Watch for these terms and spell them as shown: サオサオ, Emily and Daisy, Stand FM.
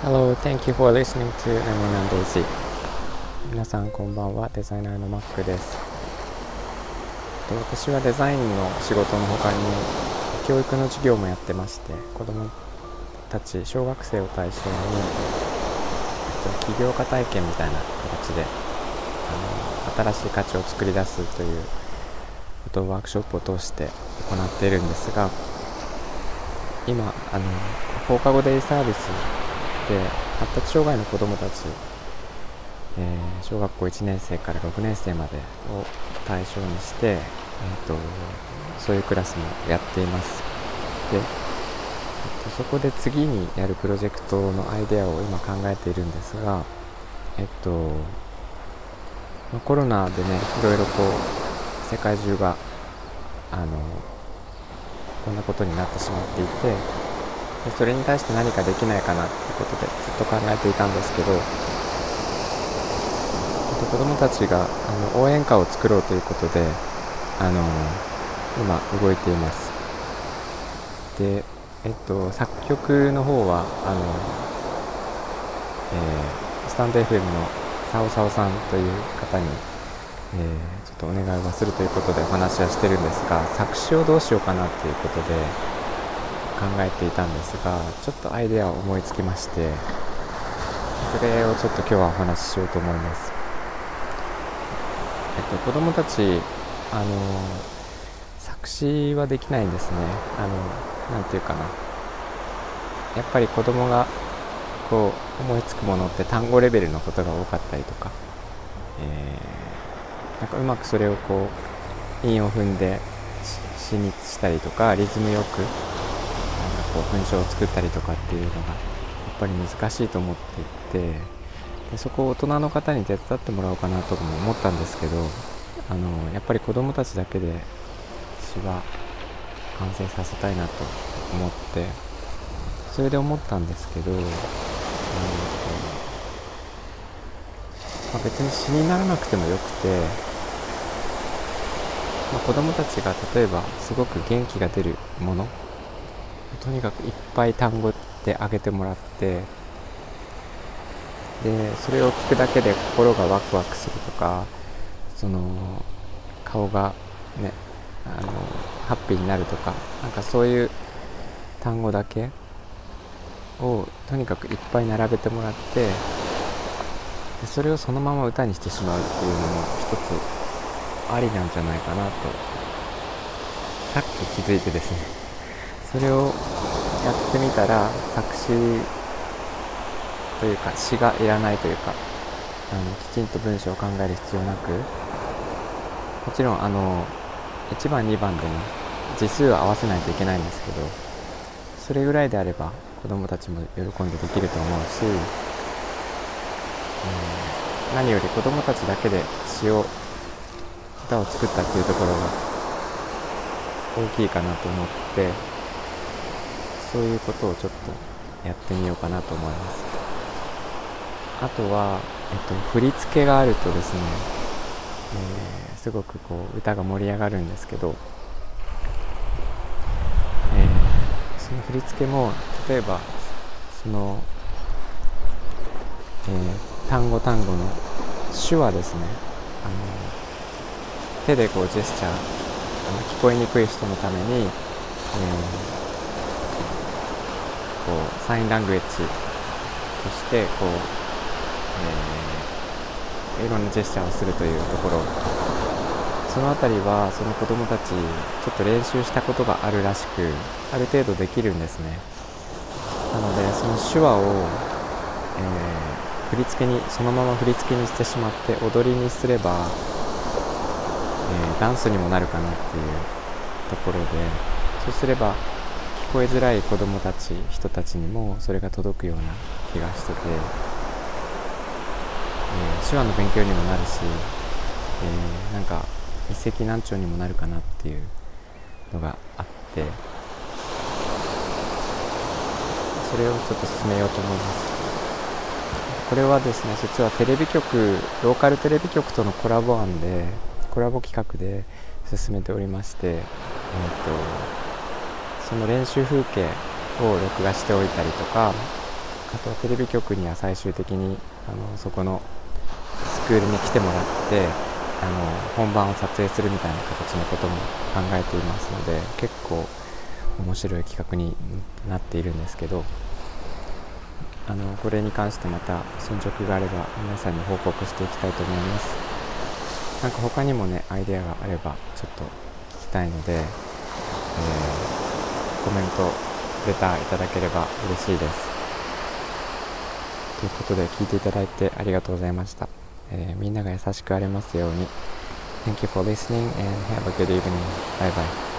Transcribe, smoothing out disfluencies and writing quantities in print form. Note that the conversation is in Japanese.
Hello, thank you for listening to Emily and Daisy. 皆さんこんばんは、デザイナーのマックです。私はデザインの仕事の他に教育の授業もやってまして、子どもたち、小学生を対象に起業家体験みたいな形で新しい価値を作り出すということをワークショップを通して行っているんですが、今放課後デイサービスで発達障害の子どもたち、小学校1年生から6年生までを対象にして、そういうクラスもやっています。で、そこで次にやるプロジェクトのアイデアを今考えているんですが、コロナでね、いろいろこう世界中がこんなことになってしまっていて、でそれに対して何かできないかなってことでずっと考えていたんですけど、子どもたちが応援歌を作ろうということで今動いています。で、作曲の方はスタンド FM のサオサオさんという方に、ちょっとお願いはするということでお話はしてるんですが、作詞をどうしようかなということで考えていたんですが、ちょっとアイデアを思いつきまして、それをちょっと今日はお話ししようと思います。子どもたち作詞はできないんですね。なんていうかな、やっぱり子どもがこう思いつくものって単語レベルのことが多かったりとか、なんかうまくそれをこう韻を踏んで詩にしたりとか、リズムよくこう文章を作ったりとかっていうのがやっぱり難しいと思っていて。でそこを大人の方に手伝ってもらおうかなとも思ったんですけど、やっぱり子どもたちだけで私は完成させたいなと思って、それで思ったんですけど、別に詩にならなくてもよくて、子どもたちが例えばすごく元気が出るもの、とにかくいっぱい単語であげてもらって、でそれを聞くだけで心がワクワクするとか、その顔がねハッピーになるとか、なんかそういう単語だけをとにかくいっぱい並べてもらって、でそれをそのまま歌にしてしまうっていうのも一つありなんじゃないかなとさっき気づいてですね、それをやってみたら作詞というか詩がいらないというか、きちんと文章を考える必要なく、もちろん1番2番でね字数を合わせないといけないんですけど、それぐらいであれば子どもたちも喜んでできると思うし、何より子どもたちだけで詩を歌を作ったっていうところが大きいかなと思って、そういうことをちょっとやってみようかなと思います。あとは、振り付けがあるとですね、すごくこう歌が盛り上がるんですけど、その振り付けも例えばその、単語単語の手話ですね、手でこうジェスチャー、聞こえにくい人のために、こうサインラングエッジとしてこういろんなジェスチャーをするというところ、そのあたりはその子どもたちちょっと練習したことがあるらしく、ある程度できるんですね。なのでその手話を、振り付けにそのまま振り付けにしてしまって踊りにすれば、ダンスにもなるかなっていうところで、そうすれば聞こえづらい子どもたち人たちにもそれが届くような気がしてて、手話の勉強にもなるし、なんか一石何鳥にもなるかなっていうのがあって、それをちょっと進めようと思います。これはですね、実はテレビ局、ローカルテレビ局とのコラボ企画で進めておりまして、その練習風景を録画しておいたりとか、あとテレビ局には最終的にそこのスクールに来てもらって本番を撮影するみたいな形のことも考えていますので、結構面白い企画になっているんですけど、これに関してまた進捗があれば皆さんに報告していきたいと思います。なんか他にもねアイデアがあればちょっと聞きたいので、コメントレターいただければ嬉しいです。ということで聞いていただいてありがとうございました。みんなが優しくありますように。 Thank you for listening and have a good evening. Bye bye.